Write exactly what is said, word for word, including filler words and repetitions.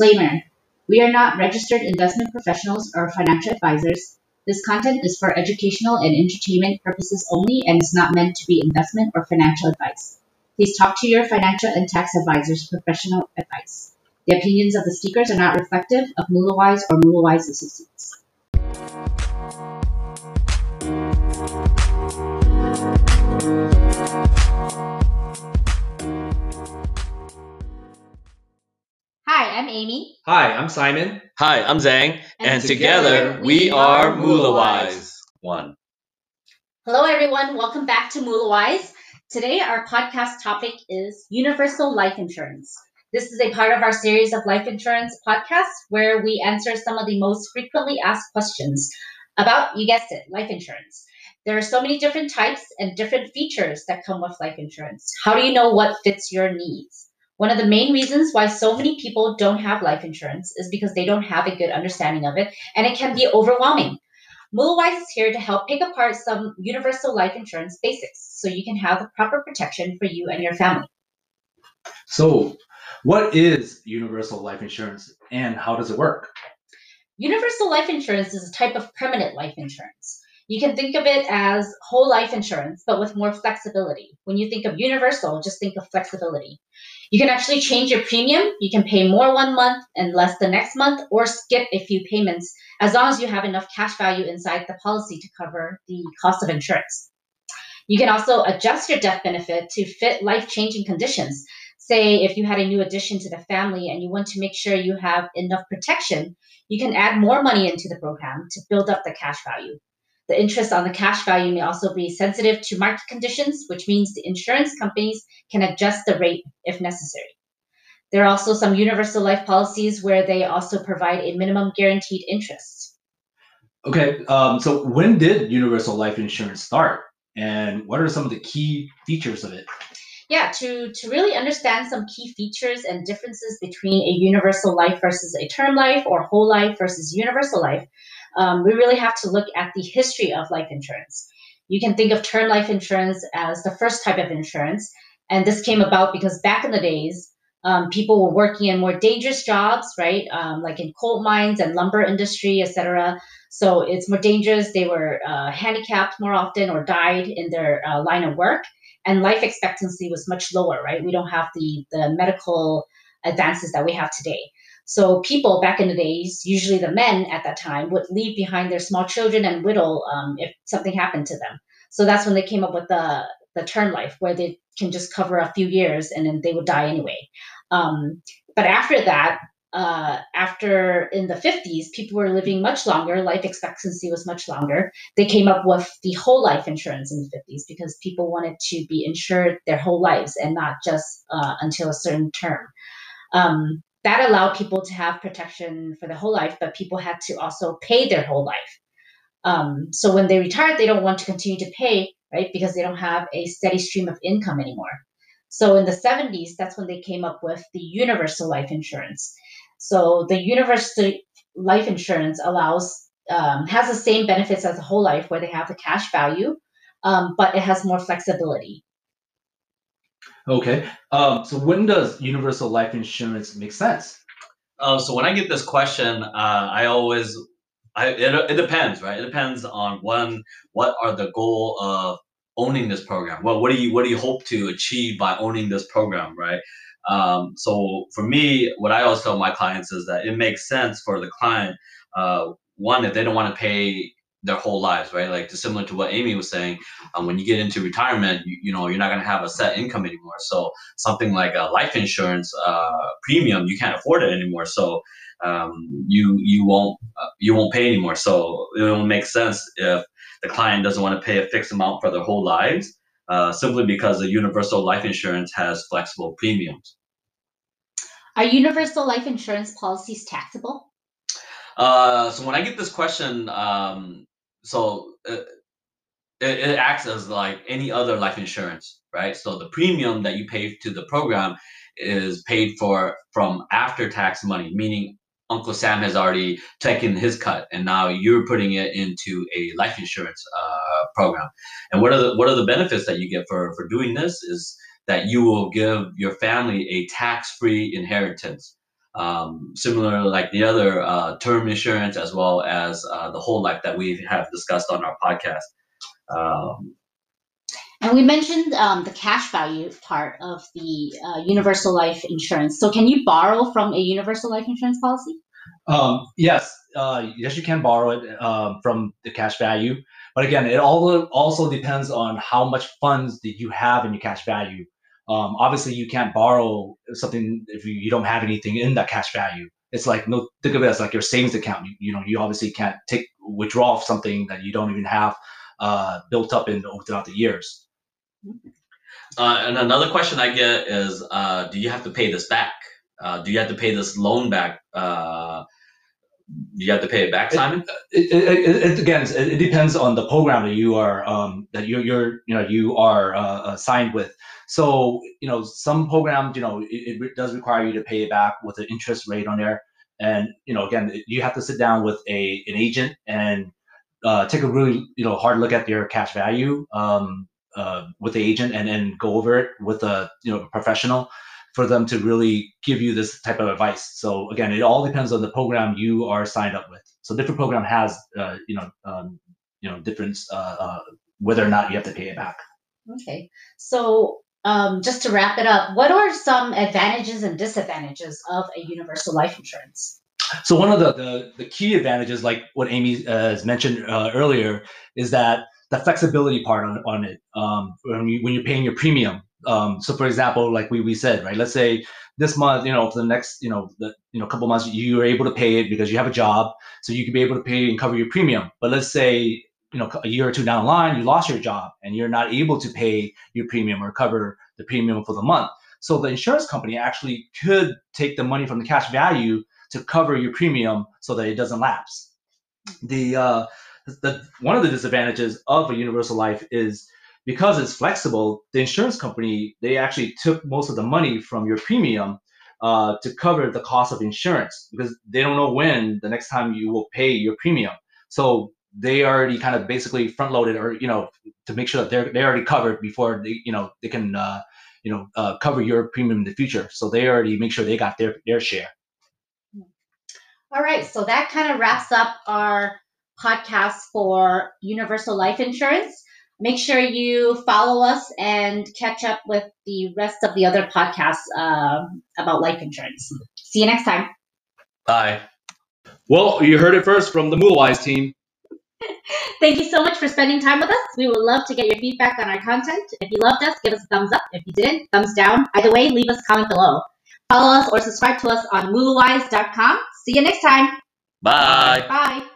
Disclaimer: We are not registered investment professionals or financial advisors. This content is for educational and entertainment purposes only and is not meant to be investment or financial advice. Please talk to your financial and tax advisors for professional advice. The opinions of the speakers are not reflective of Moolahwise or Moolahwise Associates. Hi, I'm Amy. Hi, I'm Simon. Hi, I'm Zhang. And, and together, together we are Moolahwise. One. Hello, everyone. Welcome back to Moolahwise. Today, our podcast topic is universal life insurance. This is a part of our series of life insurance podcasts where we answer some of the most frequently asked questions about, you guessed it, life insurance. There are so many different types and different features that come with life insurance. How do you know what fits your needs? One of the main reasons why so many people don't have life insurance is because they don't have a good understanding of it, and it can be overwhelming. Moolahwise is here to help pick apart some universal life insurance basics so you can have the proper protection for you and your family. So, what is universal life insurance and how does it work? Universal life insurance is a type of permanent life insurance. You can think of it as whole life insurance, but with more flexibility. When you think of universal, just think of flexibility. You can actually change your premium. You can pay more one month and less the next month, or skip a few payments, as long as you have enough cash value inside the policy to cover the cost of insurance. You can also adjust your death benefit to fit life-changing conditions. Say if you had a new addition to the family and you want to make sure you have enough protection, you can add more money into the program to build up the cash value. The interest on the cash value may also be sensitive to market conditions, which means the insurance companies can adjust the rate if necessary. There are also some universal life policies where they also provide a minimum guaranteed interest. Okay, um, so when did universal life insurance start, and what are some of the key features of it? Yeah, to, to really understand some key features and differences between a universal life versus a term life or whole life versus universal life, Um, we really have to look at the history of life insurance. You can think of term life insurance as the first type of insurance. And this came about because back in the days, um, people were working in more dangerous jobs, right? Um, like in coal mines and lumber industry, et cetera. So it's more dangerous. They were uh, handicapped more often or died in their uh, line of work. And life expectancy was much lower, right? We don't have the, the medical advances that we have today. So people back in the days, usually the men at that time, would leave behind their small children and widow um, if something happened to them. So that's when they came up with the, the term life, where they can just cover a few years and then they would die anyway. Um, but after that, uh, after in the fifties, people were living much longer. Life expectancy was much longer. They came up with the whole life insurance in the fifties because people wanted to be insured their whole lives and not just uh, until a certain term. Um, That allowed people to have protection for their whole life, but people had to also pay their whole life. Um, so when they retired, they don't want to continue to pay, right? Because they don't have a steady stream of income anymore. So in the seventies, that's when they came up with the universal life insurance. So the universal life insurance allows, um, has the same benefits as the whole life, where they have the cash value, um, but it has more flexibility. Okay, um, so when does universal life insurance make sense? Uh, so when I get this question, uh, I always, I it, it depends, right? It depends on one, what are the goal of owning this program? Well, what do you what do you hope to achieve by owning this program, right? Um, so for me, what I always tell my clients is that it makes sense for the client, uh, one, if they don't want to pay their whole lives, right? Like similar to what Amy was saying, um, when you get into retirement, you, you know, you're not going to have a set income anymore. So something like a life insurance uh, premium, you can't afford it anymore. So um, you you won't uh, you won't pay anymore. So it will make sense if the client doesn't want to pay a fixed amount for their whole lives, uh, simply because the universal life insurance has flexible premiums. Are universal life insurance policies taxable? Uh, so when I get this question, um, So it, it acts as like any other life insurance, right? So the premium that you pay to the program is paid for from after-tax money, meaning Uncle Sam has already taken his cut, and now you're putting it into a life insurance uh, program. And what are the what are the benefits that you get for, for doing this is that you will give your family a tax-free inheritance. um, similar like the other uh, term insurance, as well as uh, the whole life that we have discussed on our podcast. Um, and we mentioned um, the cash value part of the uh, universal life insurance. So can you borrow from a universal life insurance policy? Um, yes, uh, yes, you can borrow it uh, from the cash value. But again, it all also depends on how much funds that you have in your cash value. Um, obviously, you can't borrow something if you, you don't have anything in that cash value. It's like, no, think of it as like your savings account. You, you know, you obviously can't take withdraw something that you don't even have uh, built up in throughout the years. Uh, and another question I get is, uh, do you have to pay this back? Uh, do you have to pay this loan back? Uh, do you have to pay it back, Simon? It, it, it, it, it, again, it, it depends on the program that you are um, that you're, you're you know you are uh, signed with. So you know some programs you know it, it does require you to pay it back with an interest rate on there, and you know again you have to sit down with a an agent and uh, take a really you know hard look at your cash value um, uh, with the agent, and then go over it with a you know professional, for them to really give you this type of advice. So again, it all depends on the program you are signed up with. So different program has, uh, you know, um, you know, different uh, uh, whether or not you have to pay it back. Okay. So um, just to wrap it up, what are some advantages and disadvantages of a universal life insurance? So one of the the, the key advantages, like what Amy uh, has mentioned uh, earlier, is that the flexibility part on on it um, when you, when you're paying your premium. Um, so, for example, like we, we said, right, let's say this month, you know, for the next, you know, the, you know, couple months, you are able to pay it because you have a job. So you can be able to pay and cover your premium. But let's say, you know, a year or two down the line, you lost your job and you're not able to pay your premium or cover the premium for the month. So the insurance company actually could take the money from the cash value to cover your premium so that it doesn't lapse. The, uh, the one of the disadvantages of a universal life is, because it's flexible, the insurance company, they actually took most of the money from your premium uh, to cover the cost of insurance, because they don't know when the next time you will pay your premium. So they already kind of basically front loaded, or, you know, to make sure that they're, they're already covered before they, you know, they can, uh, you know, uh, cover your premium in the future. So they already make sure they got their, their share. All right. So that kind of wraps up our podcast for universal life insurance. Make sure you follow us and catch up with the rest of the other podcasts uh, about life insurance. See you next time. Bye. Well, you heard it first from the Moolahwise team. Thank you so much for spending time with us. We would love to get your feedback on our content. If you loved us, give us a thumbs up. If you didn't, thumbs down. Either way, leave us a comment below. Follow us or subscribe to us on moolahwise dot com. See you next time. Bye. Bye.